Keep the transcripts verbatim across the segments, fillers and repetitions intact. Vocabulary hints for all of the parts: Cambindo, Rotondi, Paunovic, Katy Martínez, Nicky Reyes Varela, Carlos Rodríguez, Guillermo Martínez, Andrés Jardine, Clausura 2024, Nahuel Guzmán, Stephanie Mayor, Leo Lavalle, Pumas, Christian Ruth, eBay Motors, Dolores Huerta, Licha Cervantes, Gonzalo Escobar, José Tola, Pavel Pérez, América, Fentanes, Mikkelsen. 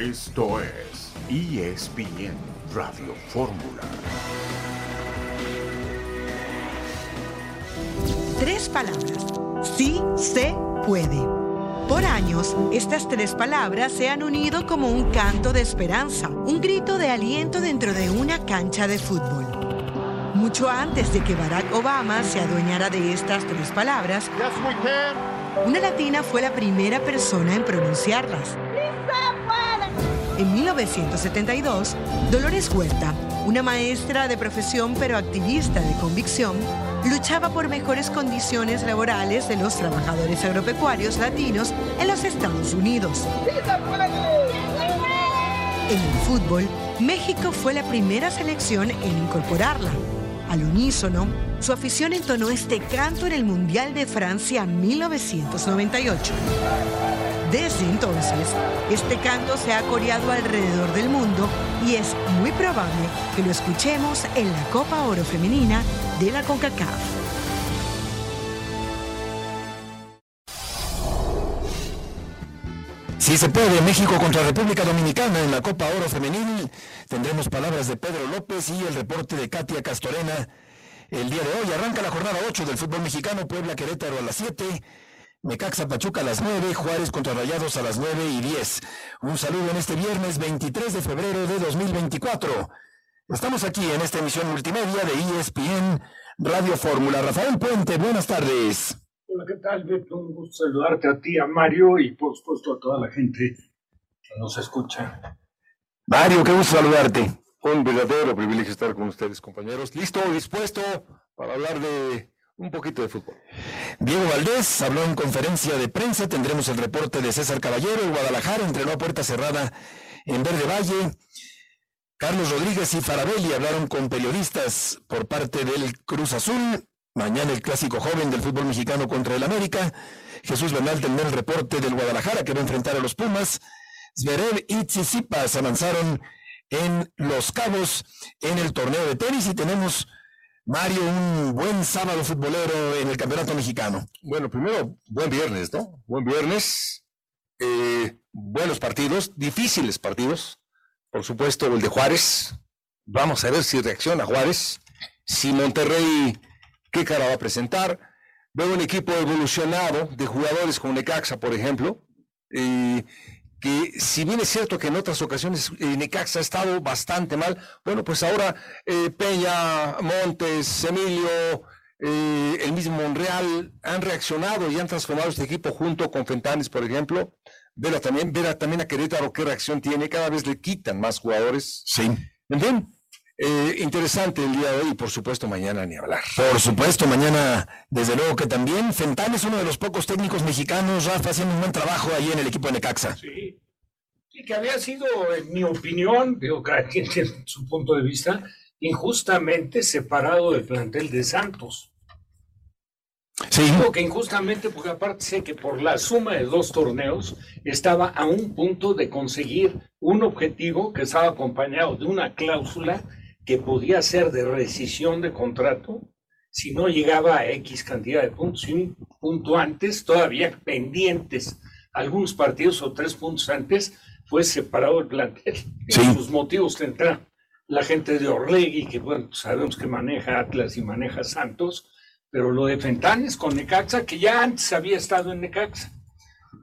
Esto es E S P N Radio Fórmula. Tres palabras. Sí se puede. Por años, estas tres palabras se han unido como un canto de esperanza, un grito de aliento dentro de una cancha de fútbol. Mucho antes de que Barack Obama se adueñara de estas tres palabras, yes, we can. Una latina fue la primera persona en pronunciarlas. En mil novecientos setenta y dos, Dolores Huerta, una maestra de profesión pero activista de convicción, luchaba por mejores condiciones laborales de los trabajadores agropecuarios latinos en los Estados Unidos. En el fútbol, México fue la primera selección en incorporarla. Al unísono, su afición entonó este canto en el Mundial de Francia mil novecientos noventa y ocho. Desde entonces, este canto se ha coreado alrededor del mundo y es muy probable que lo escuchemos en la Copa Oro Femenina de la CONCACAF. Si se puede, México contra República Dominicana en la Copa Oro Femenil. Tendremos palabras de Pedro López y el reporte de Katia Castorena. El día de hoy arranca la jornada ocho del fútbol mexicano. Puebla Querétaro a las siete, Necaxa Pachuca a las nueve, Juárez contra Rayados a las nueve y diez. Un saludo en este viernes veintitrés de febrero de dos mil veinticuatro. Estamos aquí en esta emisión multimedia de E S P N Radio Fórmula. Rafael Puente, buenas tardes. Hola, ¿qué tal, Beto? Un gusto saludarte a ti, a Mario, y por supuesto a toda la gente que nos escucha. Mario, qué gusto saludarte. Un verdadero privilegio estar con ustedes, compañeros. Listo, dispuesto para hablar de un poquito de fútbol. Diego Valdés habló en conferencia de prensa. Tendremos el reporte de César Caballero. El Guadalajara entrenó a puerta cerrada en Verde Valle. Carlos Rodríguez y Faravelli hablaron con periodistas por parte del Cruz Azul. Mañana el clásico joven del fútbol mexicano contra el América. Jesús Bernal tendrá el reporte del Guadalajara que va a enfrentar a los Pumas. Zverev y Tsitsipas avanzaron en Los Cabos en el torneo de tenis y tenemos, Mario, un buen sábado futbolero en el campeonato mexicano. Bueno, primero, buen viernes, ¿no? Buen viernes, eh, buenos partidos, difíciles partidos. Por supuesto, el de Juárez. Vamos a ver si reacciona Juárez. Si Monterrey... ¿Qué cara va a presentar? Veo un equipo evolucionado de jugadores como Necaxa, por ejemplo, eh, que si bien es cierto que en otras ocasiones eh, Necaxa ha estado bastante mal, bueno, pues ahora eh, Peña, Montes, Emilio, eh, el mismo Monreal han reaccionado y han transformado este equipo junto con Fentanes, por ejemplo. Verá también, verá también a Querétaro qué reacción tiene, cada vez le quitan más jugadores. Sí. ¿En fin? Eh, interesante el día de hoy, por supuesto mañana ni hablar. Por supuesto, mañana desde luego que también. Fentanes es uno de los pocos técnicos mexicanos, Rafa, haciendo un buen trabajo ahí en el equipo de Necaxa. Sí, sí que había sido, en mi opinión, digo, cada quien tiene su punto de vista, injustamente separado del plantel de Santos. Sí. Digo que injustamente, porque aparte sé que por la suma de dos torneos estaba a un punto de conseguir un objetivo que estaba acompañado de una cláusula que podía ser de rescisión de contrato si no llegaba a X cantidad de puntos, y un punto antes, todavía pendientes algunos partidos o tres puntos antes, fue separado el plantel. Sí. En sus motivos tendrá la gente de Orlegui, que bueno, sabemos que maneja Atlas y maneja Santos, pero lo de Fentanes con Necaxa, que ya antes había estado en Necaxa,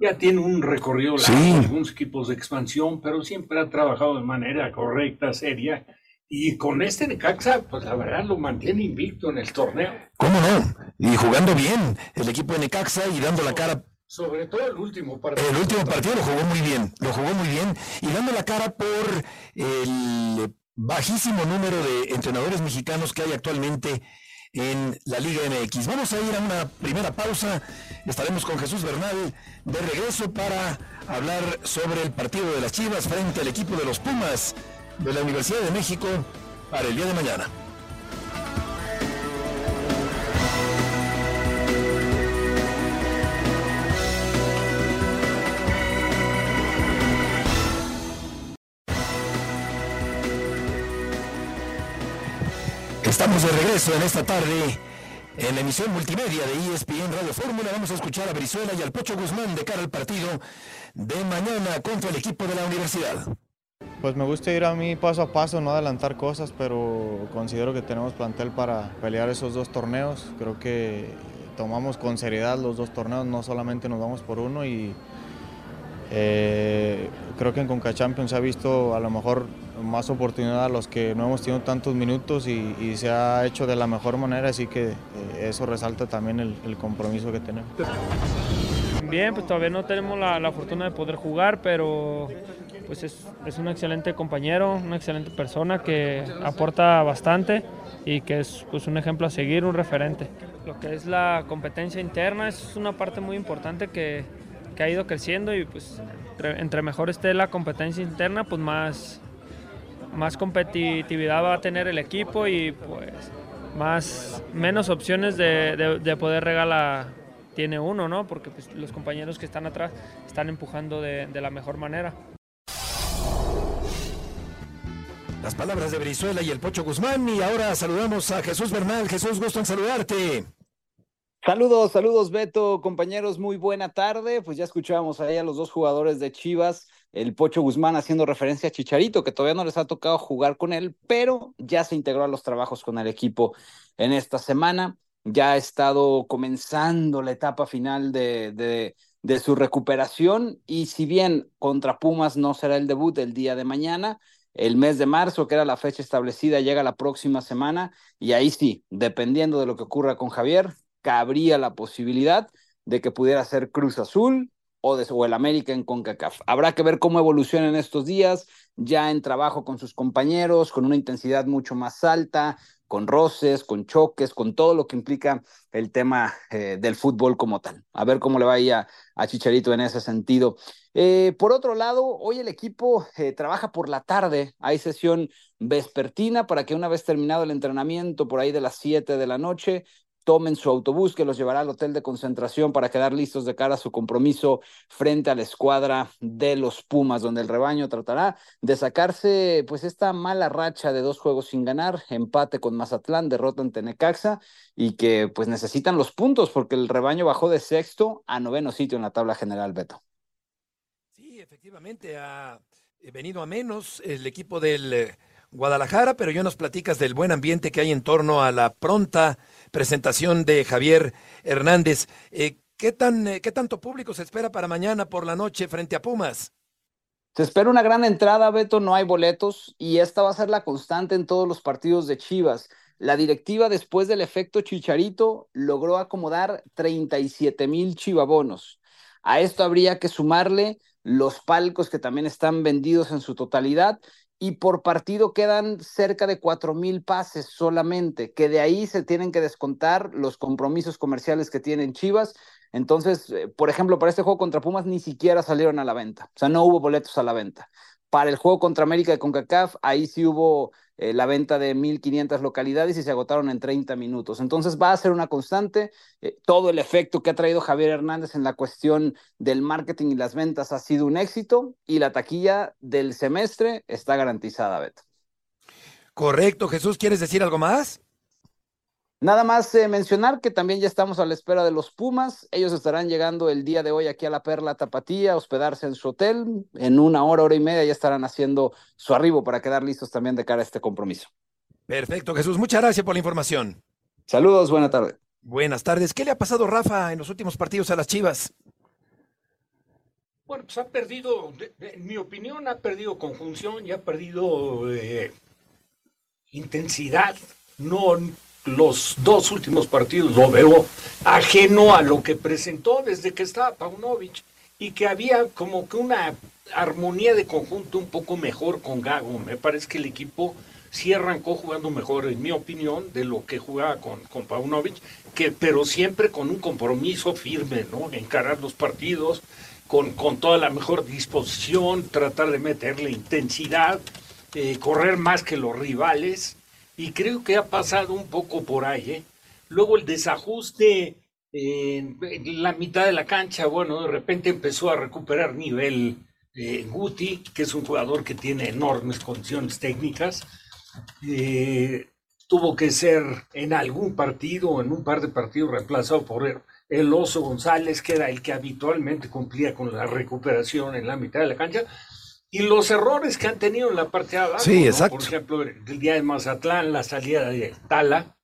ya tiene un recorrido largo, sí, algunos equipos de expansión, pero siempre ha trabajado de manera correcta, seria. Y con este Necaxa, pues la verdad lo mantiene invicto en el torneo. ¿Cómo no? Y jugando bien el equipo de Necaxa y dando la cara. Sobre todo el último partido. El último partido lo jugó muy bien, lo jugó muy bien. Y dando la cara por el bajísimo número de entrenadores mexicanos que hay actualmente en la Liga M X. Vamos a ir a una primera pausa. Estaremos con Jesús Bernal de regreso para hablar sobre el partido de las Chivas frente al equipo de los Pumas de la Universidad de México para el día de mañana. Estamos de regreso en esta tarde En la emisión multimedia de E S P N Radio Fórmula vamos a escuchar a Brizuela y al Pocho Guzmán de cara al partido de mañana contra el equipo de la universidad. Pues me gusta ir a mí paso a paso, no adelantar cosas, pero considero que tenemos plantel para pelear esos dos torneos. Creo que tomamos con seriedad los dos torneos, no solamente nos vamos por uno, y eh, creo que en CONCACAF se ha visto a lo mejor más oportunidad a los que no hemos tenido tantos minutos y, y se ha hecho de la mejor manera, así que eh, eso resalta también el, el compromiso que tenemos. Bien, pues todavía no tenemos la, la fortuna de poder jugar, pero pues es, es un excelente compañero, una excelente persona que aporta bastante y que es pues, un ejemplo a seguir, un referente. Lo que es la competencia interna es una parte muy importante que, que ha ido creciendo, y pues entre, entre mejor esté la competencia interna, pues más, más competitividad va a tener el equipo y pues más, menos opciones de, de, de poder regalar tiene uno, ¿no? Porque pues, los compañeros que están atrás están empujando de, de la mejor manera. Las palabras de Brizuela y el Pocho Guzmán, y ahora saludamos a Jesús Bernal. Jesús, gusto en saludarte. Saludos, saludos Beto, compañeros, muy buena tarde. Pues ya escuchábamos ahí a los dos jugadores de Chivas, el Pocho Guzmán haciendo referencia a Chicharito, que todavía no les ha tocado jugar con él, pero ya se integró a los trabajos con el equipo en esta semana. Ya ha estado comenzando la etapa final de... de de su recuperación, y si bien contra Pumas no será el debut el día de mañana, el mes de marzo, que era la fecha establecida, llega la próxima semana, y ahí sí, dependiendo de lo que ocurra con Javier, cabría la posibilidad de que pudiera ser Cruz Azul o, de, o el América en CONCACAF. Habrá que ver cómo evoluciona en estos días, ya en trabajo con sus compañeros, con una intensidad mucho más alta, con roces, con choques, con todo lo que implica el tema eh, del fútbol como tal. A ver cómo le va ahí a, a Chicharito en ese sentido. Eh, por otro lado, hoy el equipo eh, trabaja por la tarde. Hay sesión vespertina para que una vez terminado el entrenamiento, por ahí de las siete de la noche, tomen su autobús que los llevará al hotel de concentración para quedar listos de cara a su compromiso frente a la escuadra de los Pumas, donde el rebaño tratará de sacarse pues esta mala racha de dos juegos sin ganar, empate con Mazatlán, derrota ante Necaxa, y que pues necesitan los puntos porque el rebaño bajó de sexto a noveno sitio en la tabla general, Beto. Sí, efectivamente ha venido a menos el equipo del Guadalajara, pero ya nos platicas del buen ambiente que hay en torno a la pronta presentación de Javier Hernández. Eh, ¿qué tan, eh, ¿Qué tanto público se espera para mañana por la noche frente a Pumas? Se espera una gran entrada, Beto, no hay boletos, y esta va a ser la constante en todos los partidos de Chivas. La directiva, después del efecto Chicharito, logró acomodar treinta y siete mil chivabonos. A esto habría que sumarle los palcos que también están vendidos en su totalidad, y por partido quedan cerca de cuatro mil pases solamente, que de ahí se tienen que descontar los compromisos comerciales que tienen Chivas. Entonces, por ejemplo, para este juego contra Pumas ni siquiera salieron a la venta, o sea, no hubo boletos a la venta. Para el juego contra América de CONCACAF, ahí sí hubo eh, la venta de mil quinientas localidades y se agotaron en treinta minutos. Entonces va a ser una constante. Eh, todo el efecto que ha traído Javier Hernández en la cuestión del marketing y las ventas ha sido un éxito, y la taquilla del semestre está garantizada, Beto. Correcto, Jesús. ¿Quieres decir algo más? Nada más eh, mencionar que también ya estamos a la espera de los Pumas. Ellos estarán llegando el día de hoy aquí a la Perla Tapatía, a hospedarse en su hotel. En una hora, hora y media ya estarán haciendo su arribo para quedar listos también de cara a este compromiso. Perfecto, Jesús. Muchas gracias por la información. Saludos, buena tarde. Buenas tardes. ¿Qué le ha pasado, Rafa, en los últimos partidos a las Chivas? Bueno, pues ha perdido, en mi opinión, ha perdido conjunción y ha perdido eh, intensidad. No... Los dos últimos partidos lo veo ajeno a lo que presentó desde que estaba Paunovic, y que había como que una armonía de conjunto un poco mejor con Gago. Me parece que el equipo sí arrancó jugando mejor, en mi opinión, de lo que jugaba con, con Paunovic, que, pero siempre con un compromiso firme, ¿no? Encarar los partidos con, con toda la mejor disposición, tratar de meterle intensidad, eh, correr más que los rivales. Y creo que ha pasado un poco por ahí, ¿eh? Luego el desajuste eh, en la mitad de la cancha, bueno, de repente empezó a recuperar nivel eh, Guti, que es un jugador que tiene enormes condiciones técnicas. Eh, tuvo que ser en algún partido, en un par de partidos, reemplazado por el Oso González, que era el que habitualmente cumplía con la recuperación en la mitad de la cancha, y los errores que han tenido en la parte de abajo, sí, ¿no? Por ejemplo, el día de Mazatlán, la salida de Tala,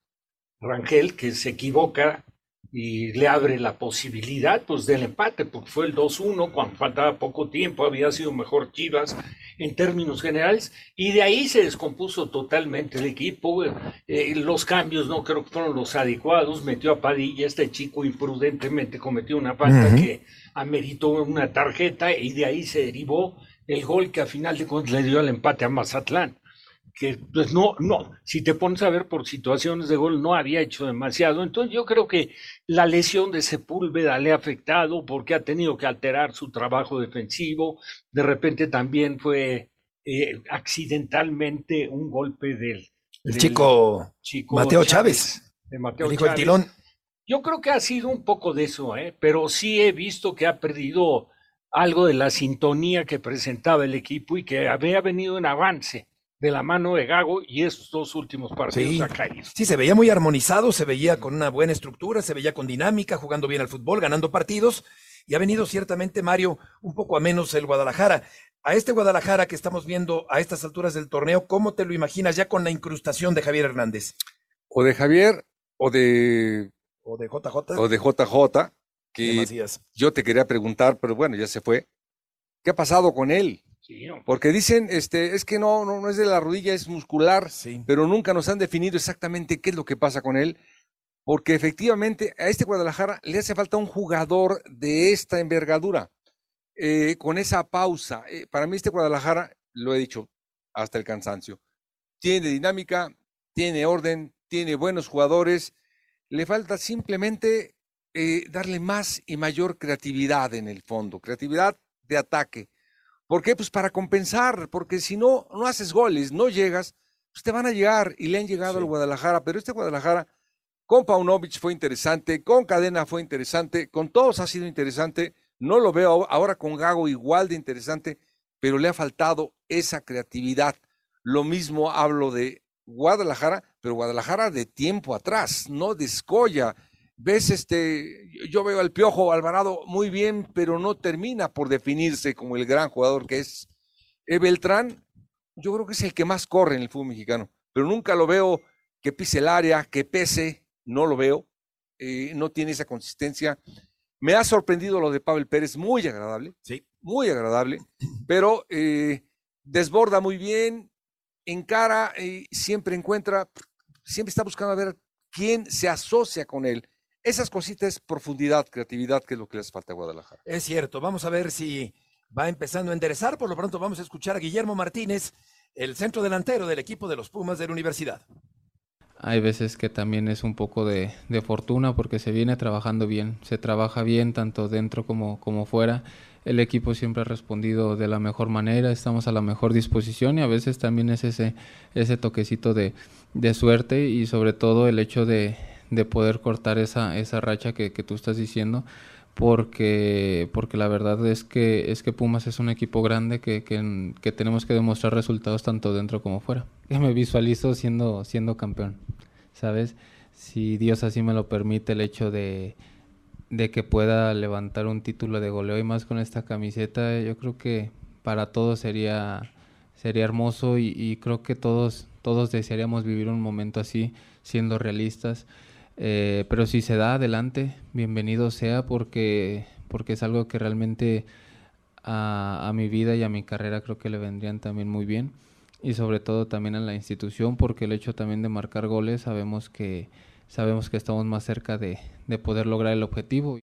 Rangel, que se equivoca y le abre la posibilidad pues del empate, porque fue el dos uno, cuando faltaba poco tiempo, había sido mejor Chivas en términos generales, y de ahí se descompuso totalmente el equipo. Eh, los cambios no creo que fueron los adecuados, metió a Padilla, este chico imprudentemente cometió una falta uh-huh. que ameritó una tarjeta, y de ahí se derivó el gol que a final de cuentas le dio el empate a Mazatlán, que pues no, no, si te pones a ver por situaciones de gol, no había hecho demasiado. Entonces yo creo que la lesión de Sepúlveda le ha afectado porque ha tenido que alterar su trabajo defensivo. De repente también fue eh, accidentalmente un golpe del, del chico, chico Mateo Chávez, Chávez de Mateo el Chávez. Tilón. Yo creo que ha sido un poco de eso, ¿eh? Pero sí he visto que ha perdido algo de la sintonía que presentaba el equipo y que había venido en avance de la mano de Gago, y estos dos últimos partidos sí, acá. Sí, se veía muy armonizado, se veía con una buena estructura, se veía con dinámica, jugando bien al fútbol, ganando partidos, y ha venido ciertamente, Mario, un poco a menos el Guadalajara. A este Guadalajara que estamos viendo a estas alturas del torneo, ¿cómo te lo imaginas ya con la incrustación de Javier Hernández? O de Javier, o de... O de J J. O de J J, que Demacías. Yo te quería preguntar, pero bueno, ya se fue. ¿Qué ha pasado con él? Sí, no. Porque dicen, este, es que no, no, no es de la rodilla, es muscular, sí. Pero nunca nos han definido exactamente qué es lo que pasa con él, porque efectivamente a este Guadalajara le hace falta un jugador de esta envergadura, eh, con esa pausa. Eh, para mí este Guadalajara, lo he dicho hasta el cansancio, tiene dinámica, tiene orden, tiene buenos jugadores, le falta simplemente eh, darle más y mayor creatividad en el fondo, creatividad de ataque. ¿Por qué? Pues para compensar, porque si no, no haces goles, no llegas, pues te van a llegar, y le han llegado sí. al Guadalajara, pero este Guadalajara con Paunovic fue interesante, con Cadena fue interesante, con todos ha sido interesante, no lo veo ahora con Gago igual de interesante, pero le ha faltado esa creatividad. Lo mismo hablo de Guadalajara, pero Guadalajara de tiempo atrás, no de escolla. Ves, este, yo veo al Piojo Alvarado muy bien, pero no termina por definirse como el gran jugador que es. Beltrán, yo creo que es el que más corre en el fútbol mexicano, pero nunca lo veo que pise el área, que pese, no lo veo, eh, no tiene esa consistencia. Me ha sorprendido lo de Pavel Pérez, muy agradable, sí, muy agradable, pero eh, desborda muy bien, encara, eh, siempre encuentra, siempre está buscando a ver quién se asocia con él. Esas cositas, profundidad, creatividad, que es lo que les falta a Guadalajara. Es cierto, vamos a ver si va empezando a enderezar. Por lo pronto vamos a escuchar a Guillermo Martínez, el centro delantero del equipo de los Pumas de la universidad. Hay veces que también es un poco de, de fortuna porque se viene trabajando bien, se trabaja bien tanto dentro como, como fuera. El equipo siempre ha respondido de la mejor manera, estamos a la mejor disposición y a veces también es ese, ese toquecito de, de suerte y sobre todo el hecho de... de poder cortar esa esa racha que, que tú estás diciendo, porque porque la verdad es que es que Pumas es un equipo grande que, que, que tenemos que demostrar resultados tanto dentro como fuera. Yo me visualizo siendo siendo campeón, ¿sabes? Si Dios así me lo permite, el hecho de, de que pueda levantar un título de goleo y más con esta camiseta, yo creo que para todos sería sería hermoso y, y creo que todos todos desearíamos vivir un momento así, siendo realistas. Eh, pero si se da, adelante, bienvenido sea, porque, porque es algo que realmente a, a mi vida y a mi carrera creo que le vendrían también muy bien, y sobre todo también a la institución, porque el hecho también de marcar goles sabemos que, sabemos que estamos más cerca de, de poder lograr el objetivo.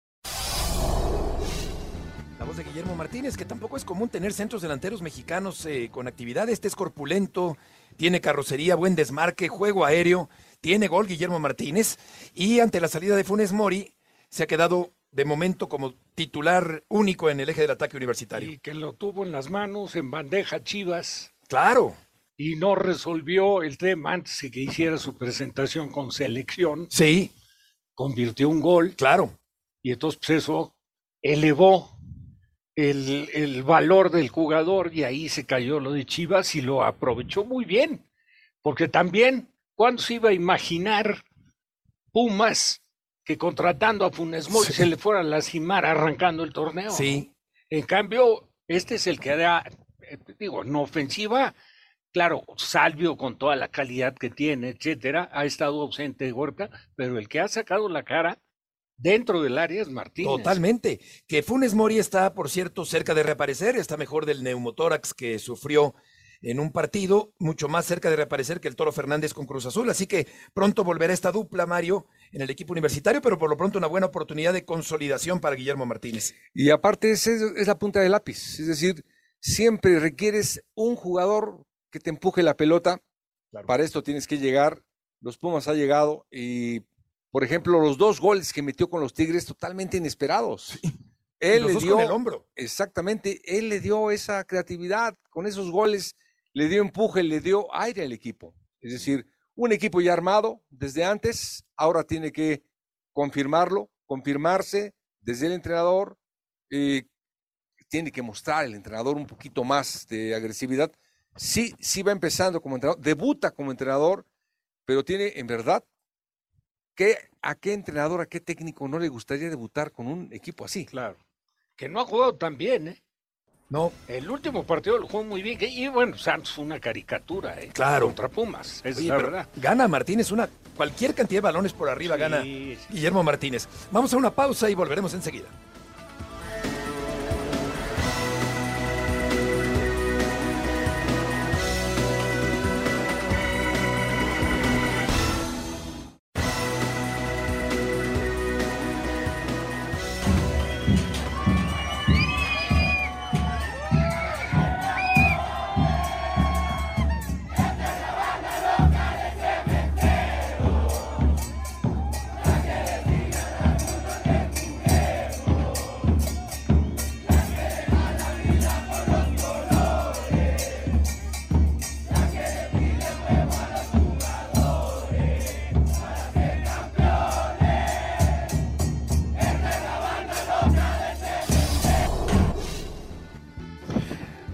La voz de Guillermo Martínez, que tampoco es común tener centros delanteros mexicanos eh, con actividad. Este es corpulento, tiene carrocería, buen desmarque, juego aéreo. Tiene gol Guillermo Martínez y ante la salida de Funes Mori se ha quedado de momento como titular único en el eje del ataque universitario. Y que lo tuvo en las manos, en bandeja Chivas. Claro. Y no resolvió el tema antes de que hiciera su presentación con selección. Sí. Convirtió un gol. Claro. Y entonces pues eso elevó el, el valor del jugador y ahí se cayó lo de Chivas y lo aprovechó muy bien. Porque también... ¿Cuándo se iba a imaginar Pumas que contratando a Funes Mori sí. se le fuera a lastimar arrancando el torneo? Sí. En cambio, este es el que da, digo, no ofensiva, claro, Salvio con toda la calidad que tiene, etcétera, ha estado ausente de Huerta, pero el que ha sacado la cara dentro del área es Martínez. Totalmente. Que Funes Mori está, por cierto, cerca de reaparecer, está mejor del neumotórax que sufrió en un partido, mucho más cerca de reaparecer que el Toro Fernández con Cruz Azul, así que pronto volverá esta dupla, Mario, en el equipo universitario, pero por lo pronto una buena oportunidad de consolidación para Guillermo Martínez. Y aparte es, es la punta del lápiz, es decir, siempre requieres un jugador que te empuje la pelota, claro. Para esto tienes que llegar, los Pumas ha llegado y, por ejemplo, los dos goles que metió con los Tigres totalmente inesperados. Sí. Él le dio, con el hombro. Exactamente, él le dio esa creatividad con esos goles. Le dio empuje, le dio aire al equipo. Es decir, un equipo ya armado desde antes, ahora tiene que confirmarlo, confirmarse desde el entrenador. Eh, tiene que mostrar el entrenador un poquito más de agresividad. Sí, sí va empezando como entrenador, debuta como entrenador, pero tiene en verdad que a qué entrenador, a qué técnico no le gustaría debutar con un equipo así. Claro, que no ha jugado tan bien, ¿eh? No. El último partido lo jugó muy bien. Y bueno, Santos fue una caricatura, ¿eh? Claro. Contra Pumas, es sí, la verdad. Gana Martínez una cualquier cantidad de balones por arriba, sí, gana sí. Guillermo Martínez. Vamos a una pausa y volveremos enseguida.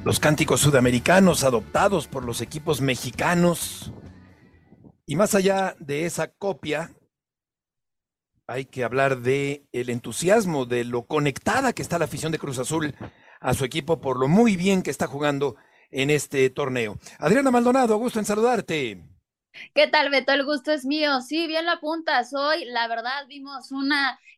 Los cánticos sudamericanos adoptados por los equipos mexicanos. Y más allá de esa copia, hay que hablar del entusiasmo, de lo conectada que está la afición de Cruz Azul a su equipo por lo muy bien que está jugando en este torneo. Adriana Maldonado, gusto en saludarte. ¿Qué tal, Beto? El gusto es mío. Sí, bien lo apuntas. Hoy, la verdad, vimos un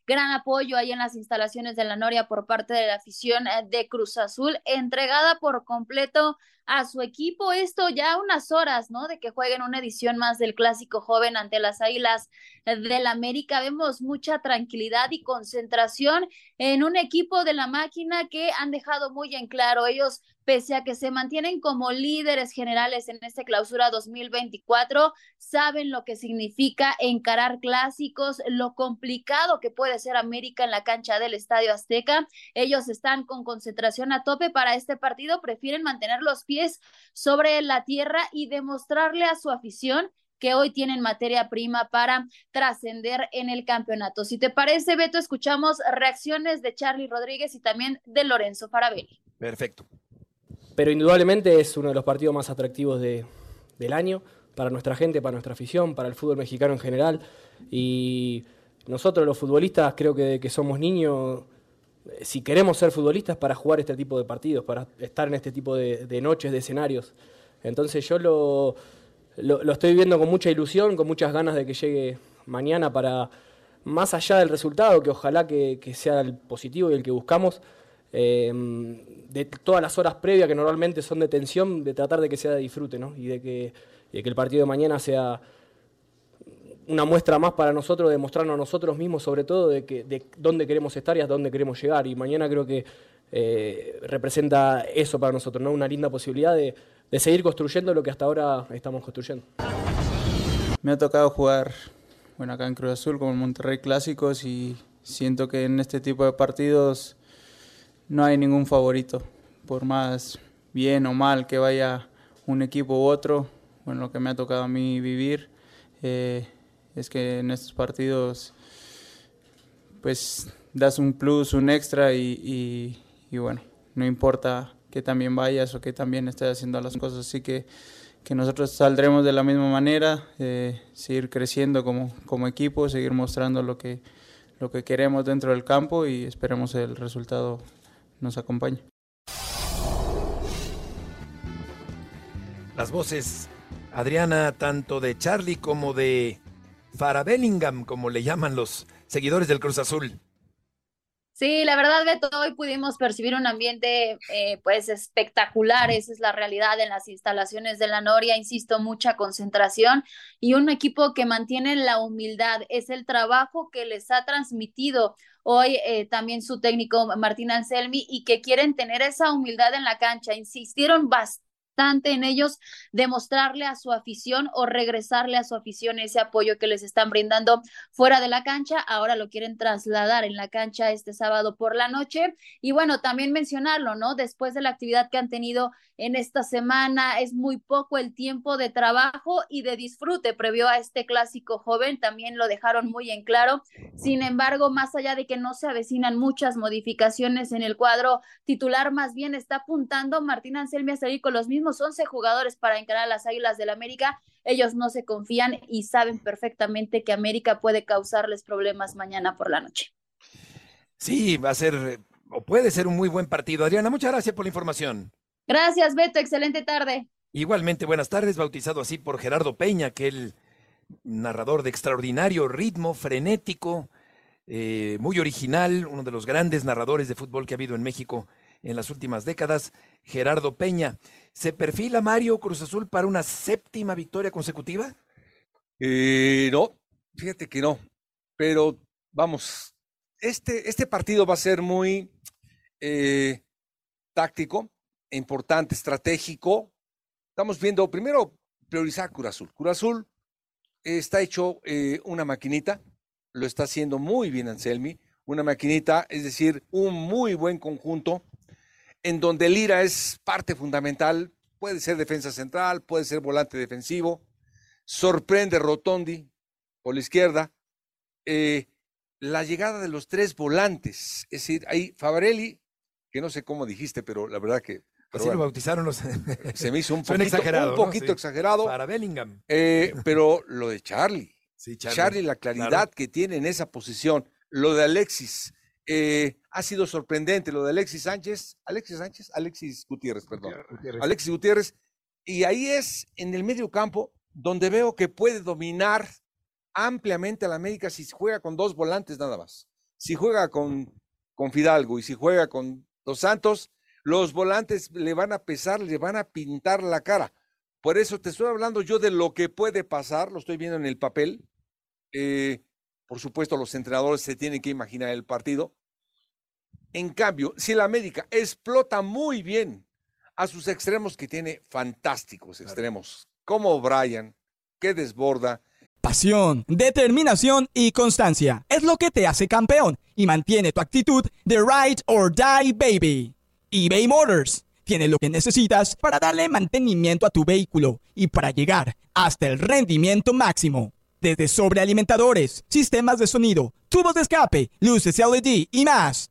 gran apoyo ahí en las instalaciones de la Noria por parte de la afición de Cruz Azul, entregada por completo a su equipo. Esto ya unas horas, ¿no? De que jueguen una edición más del Clásico Joven ante las Águilas del América. Vemos mucha tranquilidad y concentración en un equipo de la máquina que han dejado muy en claro ellos. Pese a que se mantienen como líderes generales en esta clausura dos mil veinticuatro, saben lo que significa encarar clásicos, lo complicado que puede ser América en la cancha del Estadio Azteca. Ellos están con concentración a tope para este partido, prefieren mantener los pies sobre la tierra y demostrarle a su afición que hoy tienen materia prima para trascender en el campeonato. Si te parece, Beto, escuchamos reacciones de Charly Rodríguez y también de Lorenzo Faravelli. Perfecto. Pero indudablemente es uno de los partidos más atractivos de, del año para nuestra gente, para nuestra afición, para el fútbol mexicano en general. Y nosotros los futbolistas, creo que desde que somos niños, si queremos ser futbolistas, para jugar este tipo de partidos, para estar en este tipo de, de noches, de escenarios. Entonces yo lo, lo, lo estoy viviendo con mucha ilusión, con muchas ganas de que llegue mañana para, más allá del resultado, que ojalá que, que sea el positivo y el que buscamos, Eh, de todas las horas previas que normalmente son de tensión, de tratar de que sea de disfrute, ¿no? Y de que, de que el partido de mañana sea una muestra más para nosotros, de mostrarnos a nosotros mismos sobre todo de, que, de dónde queremos estar y a dónde queremos llegar. Y mañana creo que eh, representa eso para nosotros, ¿no? Una linda posibilidad de, de seguir construyendo lo que hasta ahora estamos construyendo. Me ha tocado jugar, bueno, acá en Cruz Azul, como en Monterrey Clásicos, y siento que en este tipo de partidos no hay ningún favorito, por más bien o mal que vaya un equipo u otro. Bueno, lo que me ha tocado a mí vivir eh, es que en estos partidos pues das un plus, un extra y, y, y bueno, no importa que también vayas o que también estés haciendo las cosas. Así que que nosotros saldremos de la misma manera, eh, seguir creciendo como, como equipo, seguir mostrando lo que, lo que queremos dentro del campo y esperemos el resultado nos acompañe. Las voces, Adriana, tanto de Charlie como de Farabellingham, como le llaman los seguidores del Cruz Azul. Sí, la verdad, Beto, hoy pudimos percibir un ambiente eh, pues espectacular, esa es la realidad en las instalaciones de la Noria, insisto, mucha concentración y un equipo que mantiene la humildad, es el trabajo que les ha transmitido hoy eh, también su técnico Martín Anselmi y que quieren tener esa humildad en la cancha, insistieron bastante en ellos, demostrarle a su afición o regresarle a su afición ese apoyo que les están brindando fuera de la cancha, ahora lo quieren trasladar en la cancha este sábado por la noche y bueno, también mencionarlo, ¿no? Después de la actividad que han tenido en esta semana, es muy poco el tiempo de trabajo y de disfrute previo a este clásico joven, también lo dejaron muy en claro, sin embargo, más allá de que no se avecinan muchas modificaciones en el cuadro titular, más bien está apuntando Martín Anselmi a salir con los mismos once jugadores para encarar a las Águilas del América, ellos no se confían y saben perfectamente que América puede causarles problemas mañana por la noche. Sí, va a ser o puede ser un muy buen partido. Adriana, muchas gracias por la información. Gracias, Beto, excelente tarde. Igualmente, buenas tardes, bautizado así por Gerardo Peña, aquel narrador de extraordinario ritmo, frenético, eh, muy original, uno de los grandes narradores de fútbol que ha habido en México en las últimas décadas, Gerardo Peña. ¿Se perfila, Mario, Cruz Azul para una séptima victoria consecutiva? Eh, no, fíjate que no, pero vamos, este, este partido va a ser muy eh, táctico, importante, estratégico. Estamos viendo, primero, priorizar Cruz Azul. Cruz Azul eh, está hecho eh, una maquinita, lo está haciendo muy bien Anselmi, una maquinita, es decir, un muy buen conjunto, en donde Lira es parte fundamental, puede ser defensa central, puede ser volante defensivo, sorprende Rotondi por la izquierda, eh, la llegada de los tres volantes, es decir, ahí Faravelli, que no sé cómo dijiste, pero la verdad que... Así bueno, lo bautizaron los... Se me hizo un poquito exagerado, un poquito, ¿no? Sí, exagerado. Faravellingham. Eh, pero lo de Charlie, sí, Charlie, Charlie, la claridad, claro, que tiene en esa posición, lo de Alexis... Eh, ha sido sorprendente lo de Alexis Sánchez, Alexis Sánchez, Alexis Gutiérrez, perdón, Gutiérrez. Alexis Gutiérrez, y ahí es en el medio campo donde veo que puede dominar ampliamente a la América si juega con dos volantes nada más, si juega con, con Fidalgo y si juega con Dos Santos, los volantes le van a pesar, le van a pintar la cara, por eso te estoy hablando yo de lo que puede pasar, lo estoy viendo en el papel, eh, por supuesto los entrenadores se tienen que imaginar el partido. En cambio, si el América explota muy bien a sus extremos, que tiene fantásticos, claro, extremos, como Brian, que desborda. Pasión, determinación y constancia es lo que te hace campeón y mantiene tu actitud de ride or die, baby. eBay Motors tiene lo que necesitas para darle mantenimiento a tu vehículo y para llegar hasta el rendimiento máximo. Desde sobrealimentadores, sistemas de sonido, tubos de escape, luces L E D y más.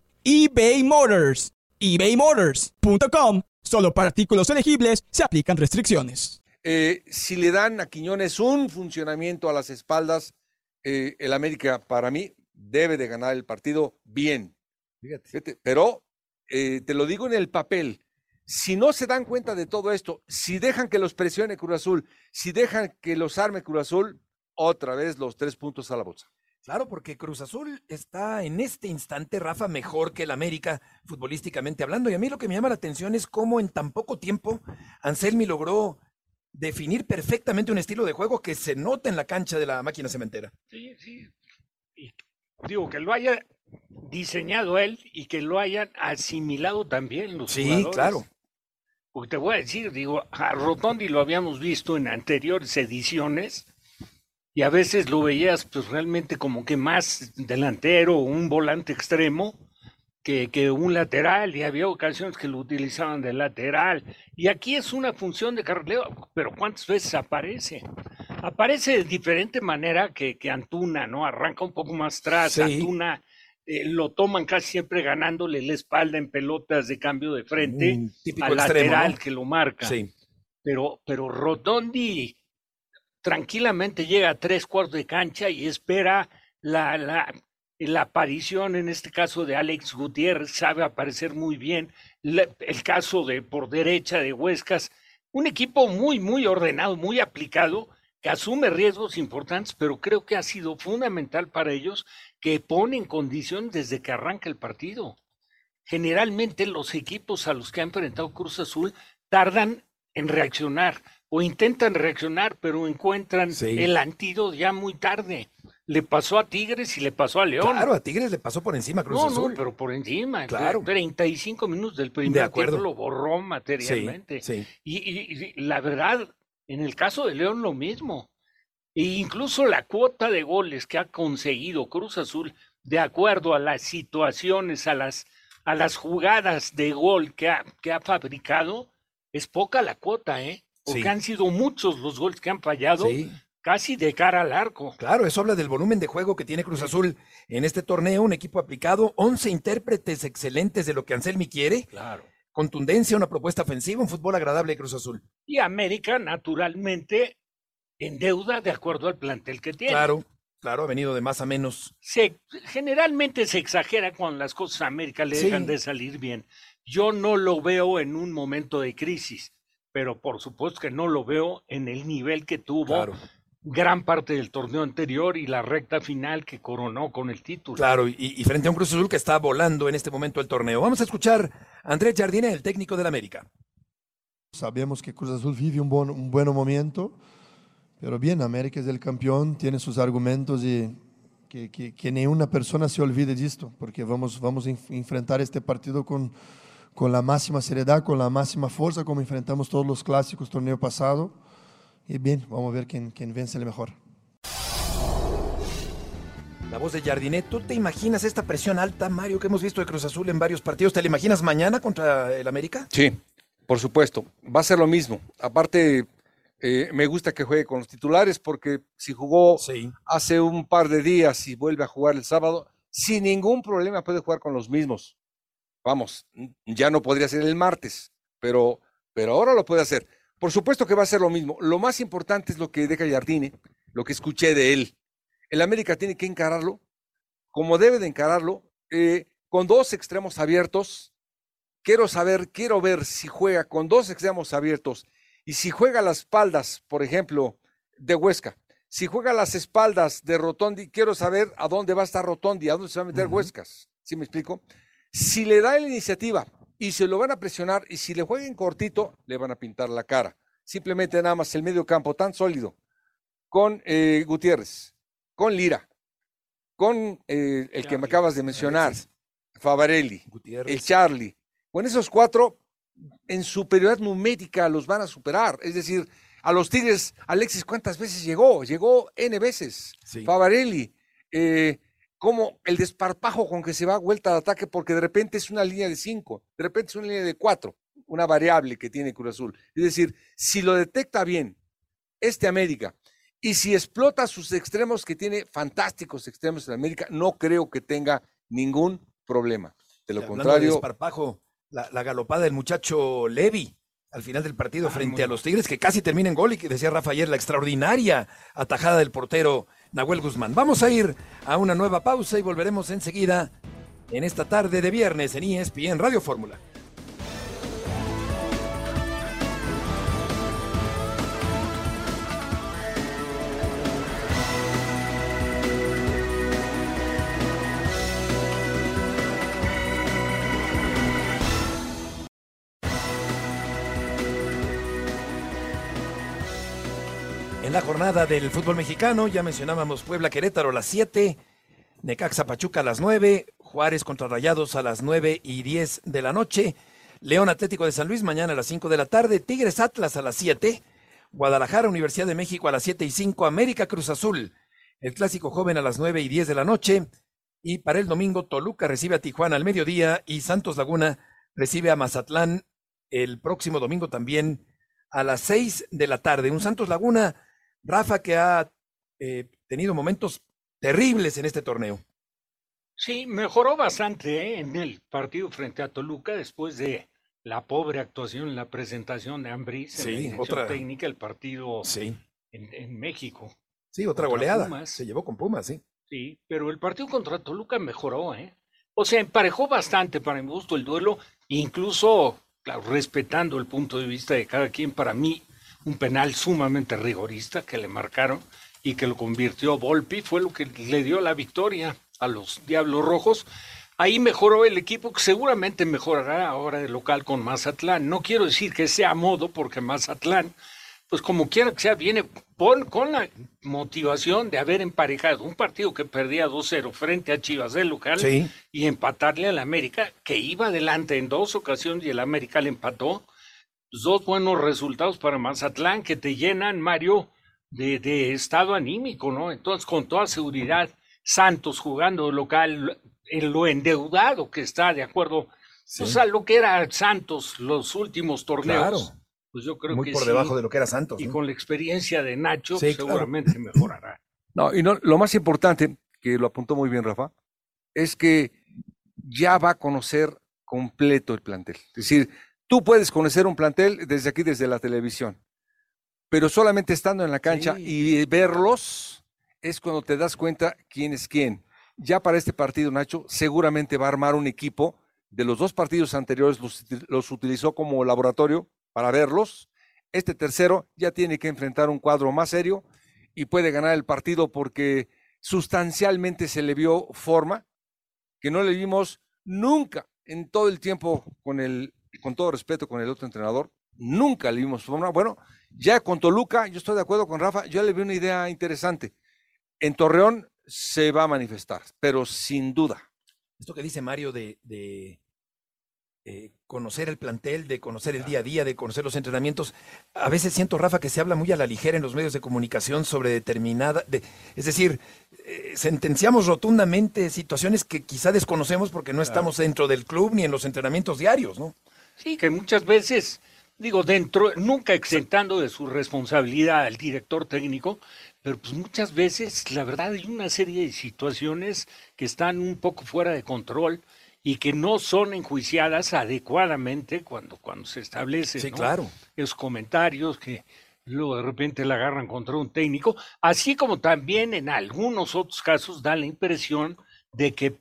eBay Motors, e bay motors punto com, solo para artículos elegibles se aplican restricciones. Eh, si le dan a Quiñones un funcionamiento a las espaldas, eh, el América para mí debe de ganar el partido bien. Fíjate. Fíjate, pero eh, te lo digo en el papel, si no se dan cuenta de todo esto, si dejan que los presione Cruz Azul, si dejan que los arme Cruz Azul, otra vez los tres puntos a la bolsa. Claro, porque Cruz Azul está en este instante, Rafa, mejor que el América, futbolísticamente hablando. Y a mí lo que me llama la atención es cómo en tan poco tiempo Anselmi logró definir perfectamente un estilo de juego que se nota en la cancha de la máquina cementera. Sí, sí. Y digo, que lo haya diseñado él y que lo hayan asimilado también los jugadores. Sí, claro. Porque te voy a decir, digo, a Rotondi lo habíamos visto en anteriores ediciones y a veces lo veías pues realmente como que más delantero, un volante extremo que, que un lateral, y había ocasiones que lo utilizaban de lateral. Y aquí es una función de carrilero, pero ¿cuántas veces aparece? Aparece de diferente manera que, que Antuna, ¿no? Arranca un poco más atrás, sí. Antuna... Eh, lo toman casi siempre ganándole la espalda en pelotas de cambio de frente al lateral, ¿no?, que lo marca. Sí. Pero, pero Rotondi tranquilamente llega a tres cuartos de cancha y espera la, la, la aparición, en este caso de Alex Gutiérrez, sabe aparecer muy bien. La, el caso de por derecha de Huescas, un equipo muy, muy ordenado, muy aplicado, que asume riesgos importantes, pero creo que ha sido fundamental para ellos que pone en condición desde que arranca el partido. Generalmente los equipos a los que ha enfrentado Cruz Azul tardan en reaccionar o intentan reaccionar, pero encuentran sí. el antídoto ya muy tarde. Le pasó a Tigres y le pasó a León. Claro, a Tigres le pasó por encima Cruz no, Azul. No, no, pero por encima. Claro. treinta y cinco minutos del primer tiempo lo borró materialmente. Sí, sí. Y, y, y la verdad... En el caso de León lo mismo, e incluso la cuota de goles que ha conseguido Cruz Azul de acuerdo a las situaciones, a las, a las jugadas de gol que ha, que ha fabricado, es poca la cuota, ¿eh? Porque sí. han sido muchos los goles que han fallado sí. casi de cara al arco. Claro, eso habla del volumen de juego que tiene Cruz Azul en este torneo, un equipo aplicado, once intérpretes excelentes de lo que Anselmi quiere. Claro. Contundencia, una propuesta ofensiva, un fútbol agradable de Cruz Azul. Y América, naturalmente, en deuda de acuerdo al plantel que tiene. Claro, claro, ha venido de más a menos. Se, generalmente se exagera cuando las cosas a América le sí. dejan de salir bien. Yo no lo veo en un momento de crisis, pero por supuesto que no lo veo en el nivel que tuvo claro. gran parte del torneo anterior y la recta final que coronó con el título. Claro, y, y frente a un Cruz Azul que está volando en este momento el torneo. Vamos a escuchar a Andrés Jardine, el técnico del América. Sabemos que Cruz Azul vive un buen, un buen momento, pero bien, América es el campeón, tiene sus argumentos y que, que, que ni una persona se olvide de esto, porque vamos, vamos a enfrentar este partido con, con la máxima seriedad, con la máxima fuerza, como enfrentamos todos los clásicos torneo pasado. Y bien, vamos a ver quién, quién vence el mejor. La voz de Jardinet. ¿Tú te imaginas esta presión alta, Mario, que hemos visto de Cruz Azul en varios partidos? ¿Te la imaginas mañana contra el América? Sí, por supuesto. Va a ser lo mismo. Aparte, eh, me gusta que juegue con los titulares porque si jugó sí. hace un par de días y vuelve a jugar el sábado, sin ningún problema puede jugar con los mismos. Vamos, ya no podría ser el martes, pero, pero ahora lo puede hacer. Por supuesto que va a ser lo mismo. Lo más importante es lo que deja Jardine, lo que escuché de él. El América tiene que encararlo, como debe de encararlo, eh, con dos extremos abiertos. Quiero saber, quiero ver si juega con dos extremos abiertos. Y si juega a las espaldas, por ejemplo, de Huesca. Si juega a las espaldas de Rotondi, quiero saber a dónde va a estar Rotondi, a dónde se va a meter uh-huh. Huescas. ¿Sí me explico? Si le da la iniciativa... y se lo van a presionar, y si le jueguen cortito, le van a pintar la cara. Simplemente nada más el medio campo tan sólido, con eh, Gutiérrez, con Lira, con eh, el que me acabas de mencionar, Faravelli, el Charlie. Con esos cuatro, en superioridad numérica los van a superar. Es decir, a los Tigres, Alexis, ¿cuántas veces llegó? Llegó N veces. Sí. Faravelli, eh... como el desparpajo con que se va a vuelta de ataque, porque de repente es una línea de cinco, de repente es una línea de cuatro, una variable que tiene Cruz Azul. Es decir, si lo detecta bien este América, y si explota sus extremos, que tiene fantásticos extremos en América, no creo que tenga ningún problema. De lo contrario... El desparpajo, la, la galopada del muchacho Levy al final del partido ah, frente muy... a los Tigres, que casi termina en gol, y que decía Rafa ayer, la extraordinaria atajada del portero Nahuel Guzmán. Vamos a ir a una nueva pausa y volveremos enseguida en esta tarde de viernes en E S P N Radio Fórmula. En la jornada del fútbol mexicano, ya mencionábamos Puebla-Querétaro a las siete, Necaxa-Pachuca a las nueve, Juárez contra Rayados a las nueve y diez de la noche, León Atlético de San Luis mañana a las cinco de la tarde, Tigres Atlas a las siete, Guadalajara Universidad de México a las siete y cinco, América Cruz Azul, el Clásico Joven a las nueve y diez de la noche, y para el domingo Toluca recibe a Tijuana al mediodía y Santos Laguna recibe a Mazatlán el próximo domingo también a las seis de la tarde. Un Santos Laguna, Rafa, que ha eh, tenido momentos terribles en este torneo. Sí, mejoró bastante, ¿eh?, en el partido frente a Toluca después de la pobre actuación en la presentación de Ambriz, en sí, la otra técnica, el partido sí. en, en México. Sí, otra goleada. Pumas. Se llevó con Pumas, sí. Sí, pero el partido contra Toluca mejoró, ¿eh? O sea, emparejó bastante para mi gusto el duelo, incluso, claro, respetando el punto de vista de cada quien. Para mí, un penal sumamente rigorista que le marcaron y que lo convirtió Volpi fue lo que le dio la victoria a los Diablos Rojos. Ahí mejoró el equipo, que seguramente mejorará ahora de local con Mazatlán. No quiero decir que sea a modo, porque Mazatlán, pues como quiera que sea, viene por, con la motivación de haber emparejado un partido que perdía dos cero frente a Chivas del local, sí, y empatarle al América, que iba adelante en dos ocasiones y el América le empató. Dos buenos resultados para Mazatlán que te llenan, Mario, de, de estado anímico, ¿no? Entonces, con toda seguridad, Santos jugando local, en lo endeudado que está, de acuerdo, sí, o sea, lo que era Santos los últimos torneos. Claro. Pues yo creo muy que por sí, debajo de lo que era Santos. Y ¿no? con la experiencia de Nacho, sí, seguramente claro. mejorará. No, y no, lo más importante, que lo apuntó muy bien Rafa, es que ya va a conocer completo el plantel. Es decir, tú puedes conocer un plantel desde aquí, desde la televisión, pero solamente estando en la cancha sí. y verlos es cuando te das cuenta quién es quién. Ya para este partido, Nacho seguramente va a armar un equipo. De los dos partidos anteriores los, los utilizó como laboratorio para verlos. Este tercero ya tiene que enfrentar un cuadro más serio y puede ganar el partido porque sustancialmente se le vio forma que no le vimos nunca en todo el tiempo, con el con todo respeto con el otro entrenador, nunca le vimos forma. Bueno, ya con Toluca, yo estoy de acuerdo con Rafa, yo le vi una idea interesante. En Torreón se va a manifestar, pero sin duda. Esto que dice Mario de... de... Eh, conocer el plantel, de conocer el día a día, de conocer los entrenamientos. A veces siento, Rafa, que se habla muy a la ligera en los medios de comunicación sobre determinada, de, es decir, eh, sentenciamos rotundamente situaciones que quizá desconocemos porque no estamos dentro del club ni en los entrenamientos diarios, ¿no? Sí, que muchas veces, digo, dentro, nunca exentando de su responsabilidad al director técnico, pero pues muchas veces, la verdad, hay una serie de situaciones que están un poco fuera de control y que no son enjuiciadas adecuadamente cuando, cuando se establece, sí, ¿no?, claro, esos comentarios que luego de repente la agarran contra un técnico, así como también en algunos otros casos da la impresión de que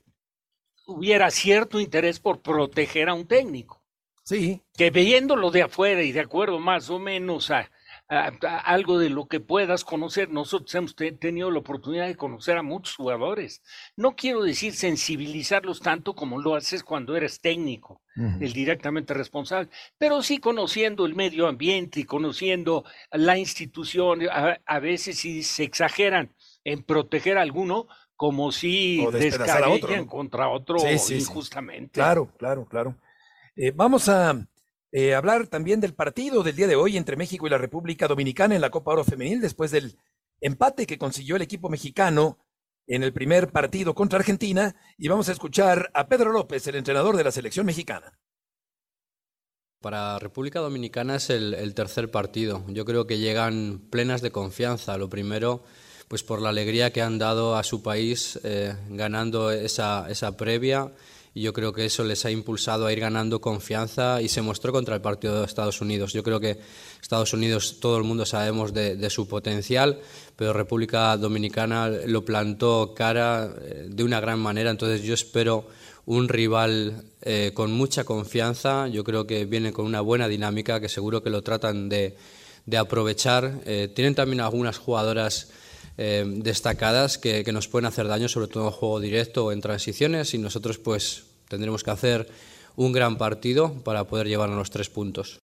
hubiera cierto interés por proteger a un técnico. Sí. Que viéndolo de afuera y de acuerdo más o menos a, a, a algo de lo que puedas conocer, nosotros hemos te, tenido la oportunidad de conocer a muchos jugadores. No quiero decir sensibilizarlos tanto como lo haces cuando eres técnico, uh-huh, el directamente responsable, pero sí conociendo el medio ambiente y conociendo la institución. A, a veces sí se exageran en proteger a alguno, como si descargan contra otro sí, sí, injustamente. Sí. Claro, claro, claro. Eh, vamos a eh, hablar también del partido del día de hoy entre México y la República Dominicana en la Copa Oro Femenil, después del empate que consiguió el equipo mexicano en el primer partido contra Argentina, y vamos a escuchar a Pedro López, el entrenador de la selección mexicana. Para República Dominicana es el, el tercer partido. Yo creo que llegan plenas de confianza. Lo primero, pues por la alegría que han dado a su país eh, ganando esa, esa previa. Y yo creo que eso les ha impulsado a ir ganando confianza y se mostró contra el partido de Estados Unidos. Yo creo que Estados Unidos, todo el mundo sabemos de, de su potencial, pero República Dominicana lo plantó cara de una gran manera. Entonces yo espero un rival eh, con mucha confianza. Yo creo que viene con una buena dinámica, que seguro que lo tratan de, de aprovechar. Eh, tienen también algunas jugadoras Eh, destacadas que, que nos pueden hacer daño, sobre todo en juego directo o en transiciones, y nosotros pues tendremos que hacer un gran partido para poder llevarnos los tres puntos.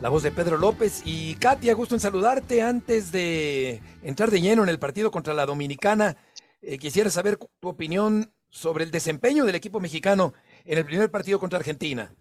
La voz de Pedro López. Y Katia, gusto en saludarte. Antes de entrar de lleno en el partido contra la Dominicana, eh, quisiera saber tu opinión sobre el desempeño del equipo mexicano en el primer partido contra Argentina.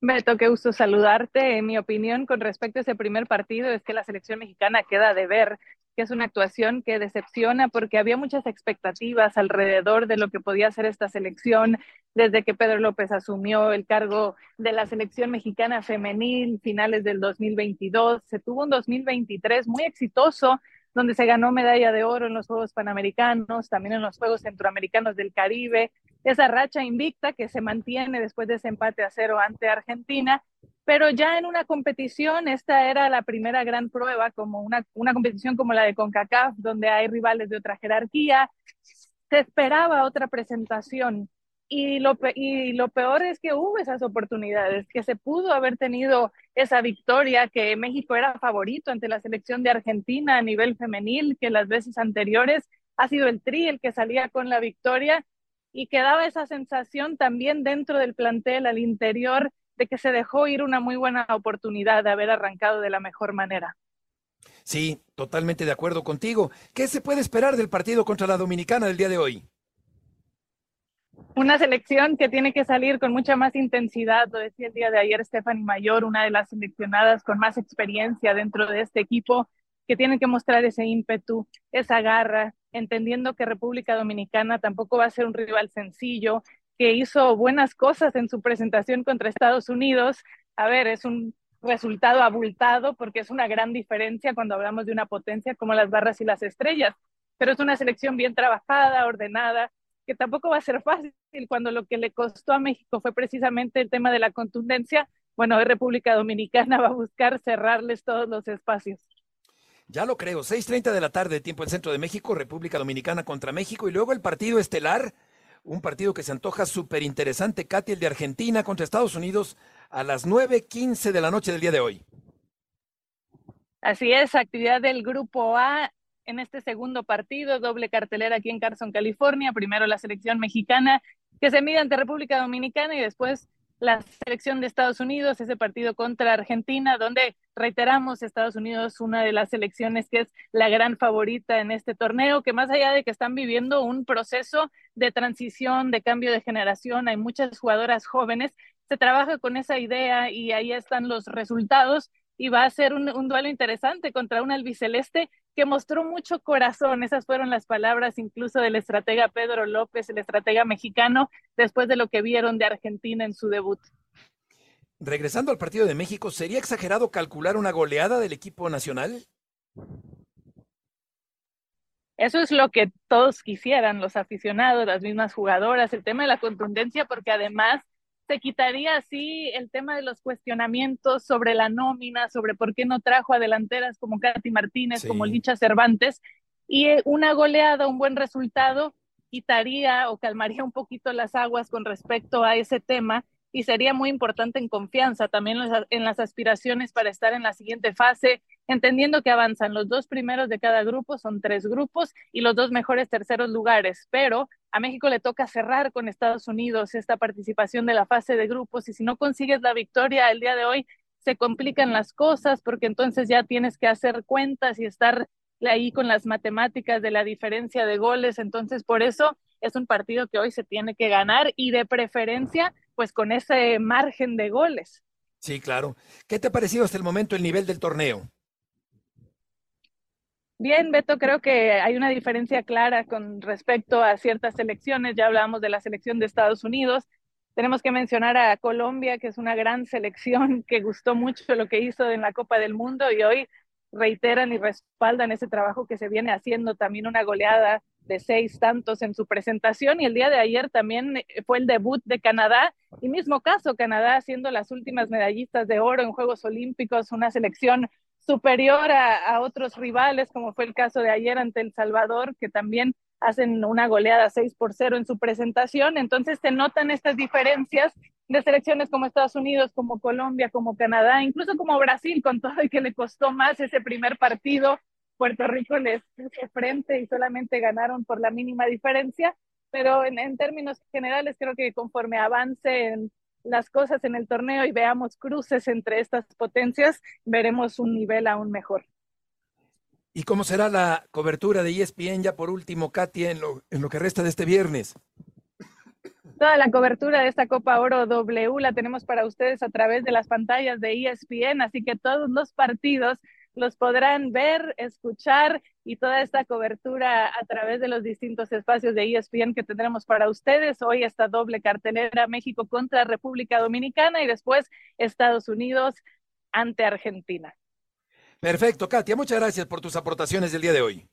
Beto, qué gusto saludarte. Mi opinión con respecto a ese primer partido es que la selección mexicana queda de ver, que es una actuación que decepciona porque había muchas expectativas alrededor de lo que podía hacer esta selección desde que Pedro López asumió el cargo de la selección mexicana femenil finales del dos mil veintidós. Se tuvo un dos mil veintitrés muy exitoso, donde se ganó medalla de oro en los Juegos Panamericanos, también en los Juegos Centroamericanos del Caribe, esa racha invicta que se mantiene después de ese empate a cero ante Argentina, pero ya en una competición, esta era la primera gran prueba, como una, una competición como la de CONCACAF, donde hay rivales de otra jerarquía, se esperaba otra presentación, y lo, pe y lo peor es que hubo esas oportunidades, que se pudo haber tenido esa victoria, que México era favorito ante la selección de Argentina a nivel femenil, que las veces anteriores ha sido el Tri el que salía con la victoria, y quedaba esa sensación también dentro del plantel, al interior, de que se dejó ir una muy buena oportunidad de haber arrancado de la mejor manera. Sí, totalmente de acuerdo contigo. ¿Qué se puede esperar del partido contra la Dominicana del día de hoy? Una selección que tiene que salir con mucha más intensidad, lo decía el día de ayer Stephanie Mayor, una de las seleccionadas con más experiencia dentro de este equipo, que tiene que mostrar ese ímpetu, esa garra, entendiendo que República Dominicana tampoco va a ser un rival sencillo, que hizo buenas cosas en su presentación contra Estados Unidos. A ver, es un resultado abultado porque es una gran diferencia cuando hablamos de una potencia como las Barras y las Estrellas, pero es una selección bien trabajada, ordenada, que tampoco va a ser fácil cuando lo que le costó a México fue precisamente el tema de la contundencia. Bueno, hoy República Dominicana va a buscar cerrarles todos los espacios. Ya lo creo, seis treinta de la tarde, tiempo del Centro de México, República Dominicana contra México, y luego el partido estelar, un partido que se antoja súper interesante, Katy, el de Argentina contra Estados Unidos a las nueve quince de la noche del día de hoy. Así es, actividad del Grupo A. En este segundo partido, doble cartelera aquí en Carson, California. Primero la selección mexicana, que se mide ante República Dominicana, y después la selección de Estados Unidos, ese partido contra Argentina, donde reiteramos, Estados Unidos, una de las selecciones que es la gran favorita en este torneo, que más allá de que están viviendo un proceso de transición, de cambio de generación, hay muchas jugadoras jóvenes, se trabaja con esa idea y ahí están los resultados. Y va a ser un, un duelo interesante contra un albiceleste que mostró mucho corazón. Esas fueron las palabras incluso del estratega Pedro López, el estratega mexicano, después de lo que vieron de Argentina en su debut. Regresando al partido de México, ¿sería exagerado calcular una goleada del equipo nacional? Eso es lo que todos quisieran, los aficionados, las mismas jugadoras, el tema de la contundencia, porque además se quitaría así el tema de los cuestionamientos sobre la nómina, sobre por qué no trajo a delanteras como Katy Martínez, sí, como Licha Cervantes, y una goleada, un buen resultado, quitaría o calmaría un poquito las aguas con respecto a ese tema, y sería muy importante en confianza, también en las aspiraciones para estar en la siguiente fase, entendiendo que avanzan los dos primeros de cada grupo, son tres grupos, y los dos mejores terceros lugares, pero a México le toca cerrar con Estados Unidos esta participación de la fase de grupos, y si no consigues la victoria el día de hoy, se complican las cosas, porque entonces ya tienes que hacer cuentas y estar ahí con las matemáticas de la diferencia de goles, entonces por eso es un partido que hoy se tiene que ganar, y de preferencia, pues con ese margen de goles. Sí, claro. ¿Qué te ha parecido hasta el momento el nivel del torneo? Bien, Beto, creo que hay una diferencia clara con respecto a ciertas selecciones. Ya hablábamos de la selección de Estados Unidos. Tenemos que mencionar a Colombia, que es una gran selección que gustó mucho lo que hizo en la Copa del Mundo, y hoy reiteran y respaldan ese trabajo que se viene haciendo. También una goleada de seis tantos en su presentación, y el día de ayer también fue el debut de Canadá, y mismo caso, Canadá siendo las últimas medallistas de oro en Juegos Olímpicos, una selección superior a, a otros rivales, como fue el caso de ayer ante El Salvador, que también hacen una goleada seis por cero en su presentación. Entonces se notan estas diferencias de selecciones como Estados Unidos, como Colombia, como Canadá, incluso como Brasil, con todo el que le costó más ese primer partido. Puerto Rico les hizo frente y solamente ganaron por la mínima diferencia, pero en, en términos generales creo que conforme avancen las cosas en el torneo y veamos cruces entre estas potencias, veremos un nivel aún mejor. ¿Y cómo será la cobertura de E S P N ya por último, Katia, en lo, en lo que resta de este viernes? Toda la cobertura de esta Copa Oro doble u la tenemos para ustedes a través de las pantallas de E S P N, así que todos los partidos los podrán ver, escuchar y toda esta cobertura a través de los distintos espacios de E S P N que tendremos para ustedes. Hoy esta doble cartelera, México contra República Dominicana y después Estados Unidos ante Argentina. Perfecto, Katia, muchas gracias por tus aportaciones del día de hoy.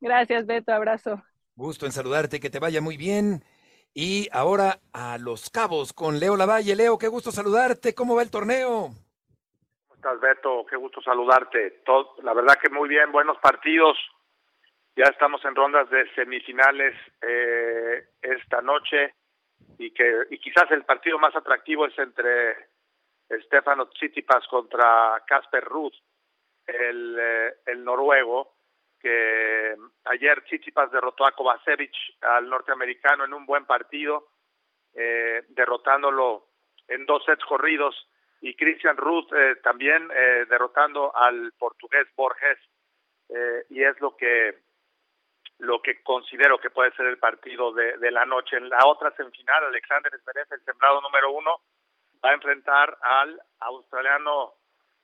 Gracias, Beto, abrazo. Gusto en saludarte, que te vaya muy bien. Y ahora a Los Cabos con Leo Lavalle. Leo, qué gusto saludarte, ¿cómo va el torneo? Alberto, qué gusto saludarte. Todo, la verdad que muy bien, buenos partidos. Ya estamos en rondas de semifinales eh, esta noche y que y quizás el partido más atractivo es entre Stefanos Tsitsipas contra Casper Ruud, el, eh, el noruego, que ayer Tsitsipas derrotó a Kovacevic, al norteamericano, en un buen partido, eh, derrotándolo en dos sets corridos. Y Christian Ruth eh, también eh, derrotando al portugués Borges, eh, y es lo que lo que considero que puede ser el partido de, de la noche. En la otra semifinal, Alexander Zverev, el sembrado número uno, va a enfrentar al australiano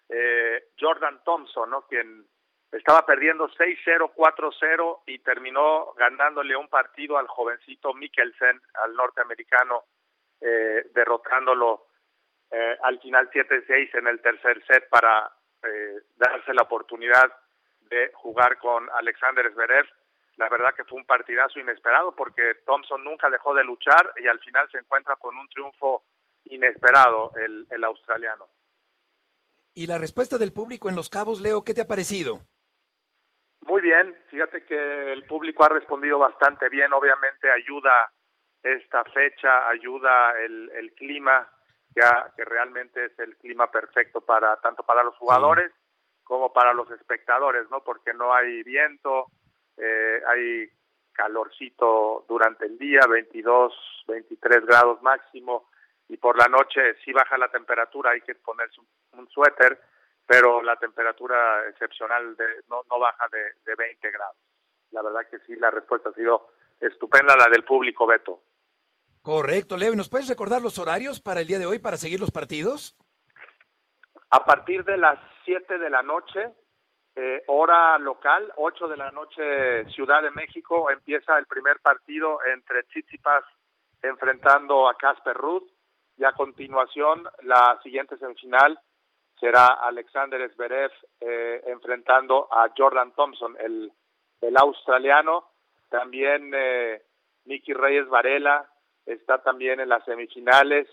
eh, Jordan Thompson, ¿no? Quien estaba perdiendo seis cero, cuatro cero y terminó ganándole un partido al jovencito Mikkelsen, al norteamericano, eh, derrotándolo Eh, al final siete seis en el tercer set para eh, darse la oportunidad de jugar con Alexander Zverev. La verdad que fue un partidazo inesperado porque Thompson nunca dejó de luchar y al final se encuentra con un triunfo inesperado el, el australiano. Y la respuesta del público en Los Cabos, Leo, ¿qué te ha parecido? Muy bien, fíjate que el público ha respondido bastante bien. Obviamente ayuda esta fecha, ayuda el, el clima, ya que realmente es el clima perfecto para tanto para los jugadores como para los espectadores, ¿no? Porque no hay viento, eh, hay calorcito durante el día, veintidós, veintitrés grados máximo, y por la noche sí baja la temperatura, hay que ponerse un, un suéter, pero la temperatura excepcional de, no, no baja de, de veinte grados. La verdad que sí, la respuesta ha sido estupenda, la del público, Beto. Correcto, Leo. ¿Y nos puedes recordar los horarios para el día de hoy, para seguir los partidos? A partir de las siete de la noche, eh, hora local, ocho de la noche, Ciudad de México, empieza el primer partido entre Tsitsipas enfrentando a Casper Ruud, y a continuación, la siguiente semifinal será Alexander Zverev eh, enfrentando a Jordan Thompson, el, el australiano. También eh, Nicky Reyes Varela está también en las semifinales,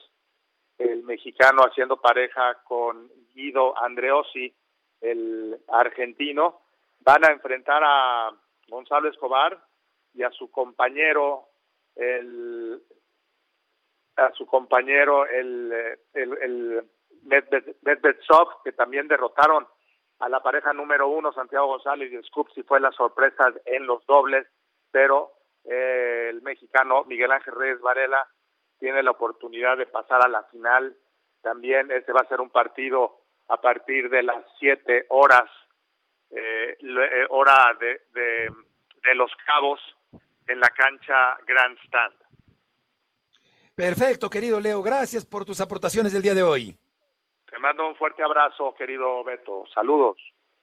el mexicano haciendo pareja con Guido Andreozzi, el argentino. Van a enfrentar a Gonzalo Escobar y a su compañero, el a su compañero el, el, el Medvedev, que también derrotaron a la pareja número uno, Santiago González y Scupsi, fue la sorpresa en los dobles, pero Eh, el mexicano Miguel Ángel Reyes Varela tiene la oportunidad de pasar a la final. También ese va a ser un partido a partir de las siete horas, eh, le, eh, hora de, de, de Los Cabos, en la cancha Grandstand. Perfecto, querido Leo, gracias por tus aportaciones del día de hoy. Te mando un fuerte abrazo, querido Beto, saludos.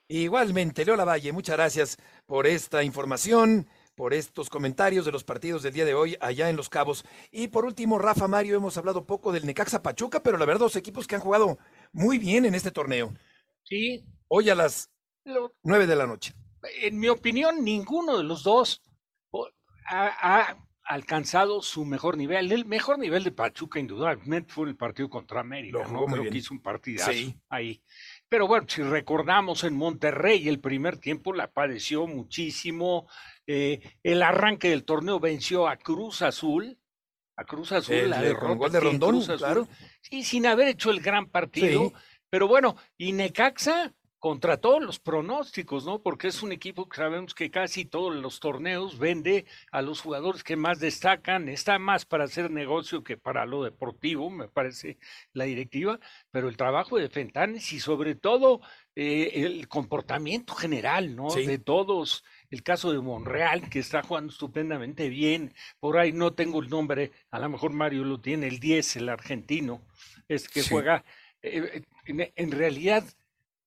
Igualmente, Leo Lavalle, muchas gracias por esta información, por estos comentarios de los partidos del día de hoy allá en Los Cabos. Y por último, Rafa, Mario, hemos hablado poco del Necaxa Pachuca, pero la verdad, dos equipos que han jugado muy bien en este torneo. Sí. Hoy a las nueve de la noche. En mi opinión, ninguno de los dos ha, ha alcanzado su mejor nivel. El mejor nivel de Pachuca, indudablemente, fue el partido contra América. Lo jugó, ¿no? Muy Creo bien. Que hizo un partidazo, sí, ahí. Pero bueno, si recordamos en Monterrey, el primer tiempo la padeció muchísimo. Eh, el arranque del torneo venció a Cruz Azul, a Cruz Azul, el, la derrota, con gol de Rondón, Cruz Azul, claro. Sí, sin haber hecho el gran partido, sí. Pero bueno, y Necaxa contra todos los pronósticos, ¿no? Porque es un equipo que sabemos que casi todos los torneos vende a los jugadores que más destacan, está más para hacer negocio que para lo deportivo, me parece la directiva, pero el trabajo de Fentanes y sobre todo eh, el comportamiento general, ¿no? Sí. De todos el caso de Monreal, que está jugando estupendamente bien, por ahí no tengo el nombre, a lo mejor Mario lo tiene, el diez, el argentino, es que sí. juega eh, en, en realidad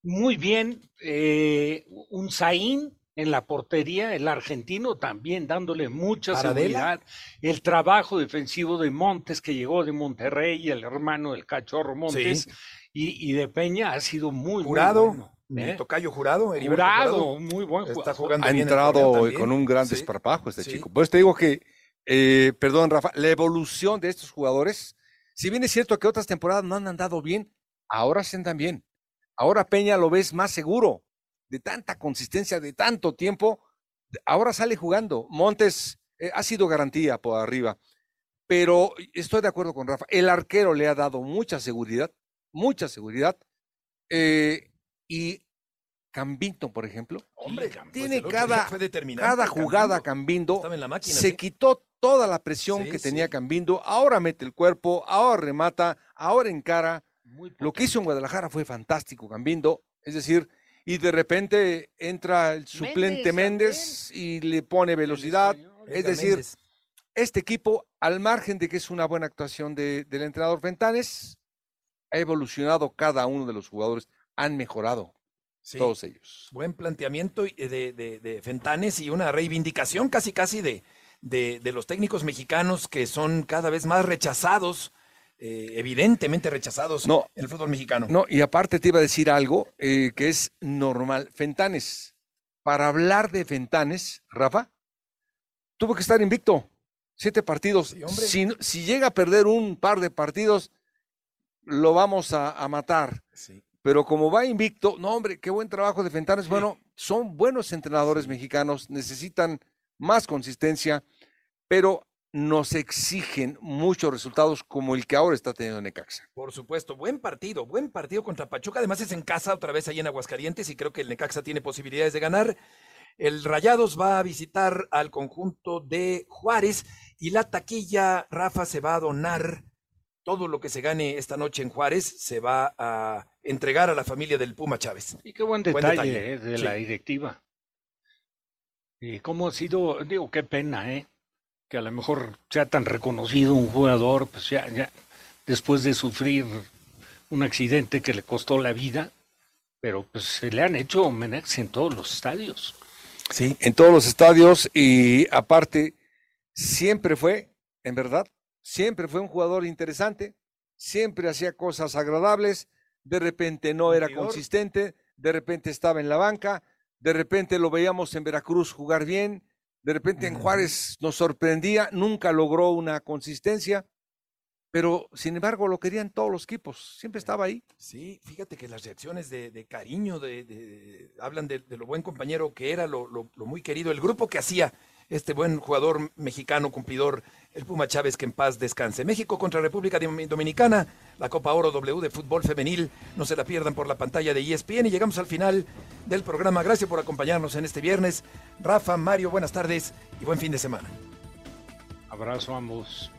muy bien, eh, un Saín en la portería, el argentino también dándole mucha seguridad, el trabajo defensivo de Montes, que llegó de Monterrey, el hermano del Cachorro Montes, sí. y, y de Peña ha sido muy, Jurado, muy bueno. ¿Eh? Tocayo Jurado, Heriberto Jurado, Jurado, muy buen jugador. Ha entrado en con un gran sí. desparpajo este sí. chico. Pues te digo que, eh, perdón Rafa, la evolución de estos jugadores, si bien es cierto que otras temporadas no han andado bien, ahora se andan bien. Ahora Peña lo ves más seguro, de tanta consistencia, de tanto tiempo, ahora sale jugando. Montes eh, ha sido garantía por arriba, pero estoy de acuerdo con Rafa, el arquero le ha dado mucha seguridad, mucha seguridad, eh, y Cambindo, por ejemplo, Hombre, tiene pues cada, cada jugada Cambindo, Cambindo en la máquina, se ¿sí? quitó toda la presión sí, que sí. tenía Cambindo, ahora mete el cuerpo, ahora remata, ahora encara. Lo que hizo en Guadalajara fue fantástico Cambindo, es decir, y de repente entra el suplente Mendes, Mendes y le pone velocidad, es decir, Mendes. Este equipo, al margen de que es una buena actuación de, del entrenador Fentanes, ha evolucionado cada uno de los jugadores, han mejorado sí. todos ellos. Buen planteamiento de, de, de Fentanes y una reivindicación casi casi de, de, de los técnicos mexicanos que son cada vez más rechazados, Eh, evidentemente rechazados no, en el fútbol mexicano. No, y aparte te iba a decir algo eh, que es normal. Fentanes, para hablar de Fentanes, Rafa, tuvo que estar invicto. Siete partidos. Sí, si, si llega a perder un par de partidos, lo vamos a, a matar. Sí. Pero como va invicto, no, hombre, qué buen trabajo de Fentanes. Sí. Bueno, son buenos entrenadores sí. mexicanos, necesitan más consistencia, pero nos exigen muchos resultados como el que ahora está teniendo Necaxa. Por supuesto, buen partido, buen partido contra Pachuca, además es en casa, otra vez ahí en Aguascalientes, y creo que el Necaxa tiene posibilidades de ganar. El Rayados va a visitar al conjunto de Juárez, y la taquilla, Rafa, se va a donar. Todo lo que se gane esta noche en Juárez se va a entregar a la familia del Puma Chávez. Y qué buen detalle, buen detalle. Eh, de sí. la directiva. Y cómo ha sido, digo, qué pena, ¿eh? que a lo mejor sea tan reconocido un jugador, pues ya, ya después de sufrir un accidente que le costó la vida, pero pues se le han hecho homenajes en todos los estadios. Sí, en todos los estadios, y aparte siempre fue, en verdad, siempre fue un jugador interesante, siempre hacía cosas agradables, de repente no era consistente, de repente estaba en la banca, de repente lo veíamos en Veracruz jugar bien, de repente en Juárez nos sorprendía, nunca logró una consistencia, pero sin embargo lo querían todos los equipos, siempre estaba ahí. Sí, fíjate que las reacciones de, de cariño, de, de, de, hablan de, de lo buen compañero que era, lo, lo, lo muy querido, el grupo que hacía este buen jugador mexicano cumplidor, el Puma Chávez, que en paz descanse. México contra República Dominicana, la Copa Oro W de fútbol femenil, no se la pierdan por la pantalla de E S P N, y llegamos al final del programa. Gracias por acompañarnos en este viernes. Rafa, Mario, buenas tardes y buen fin de semana. Abrazo a ambos.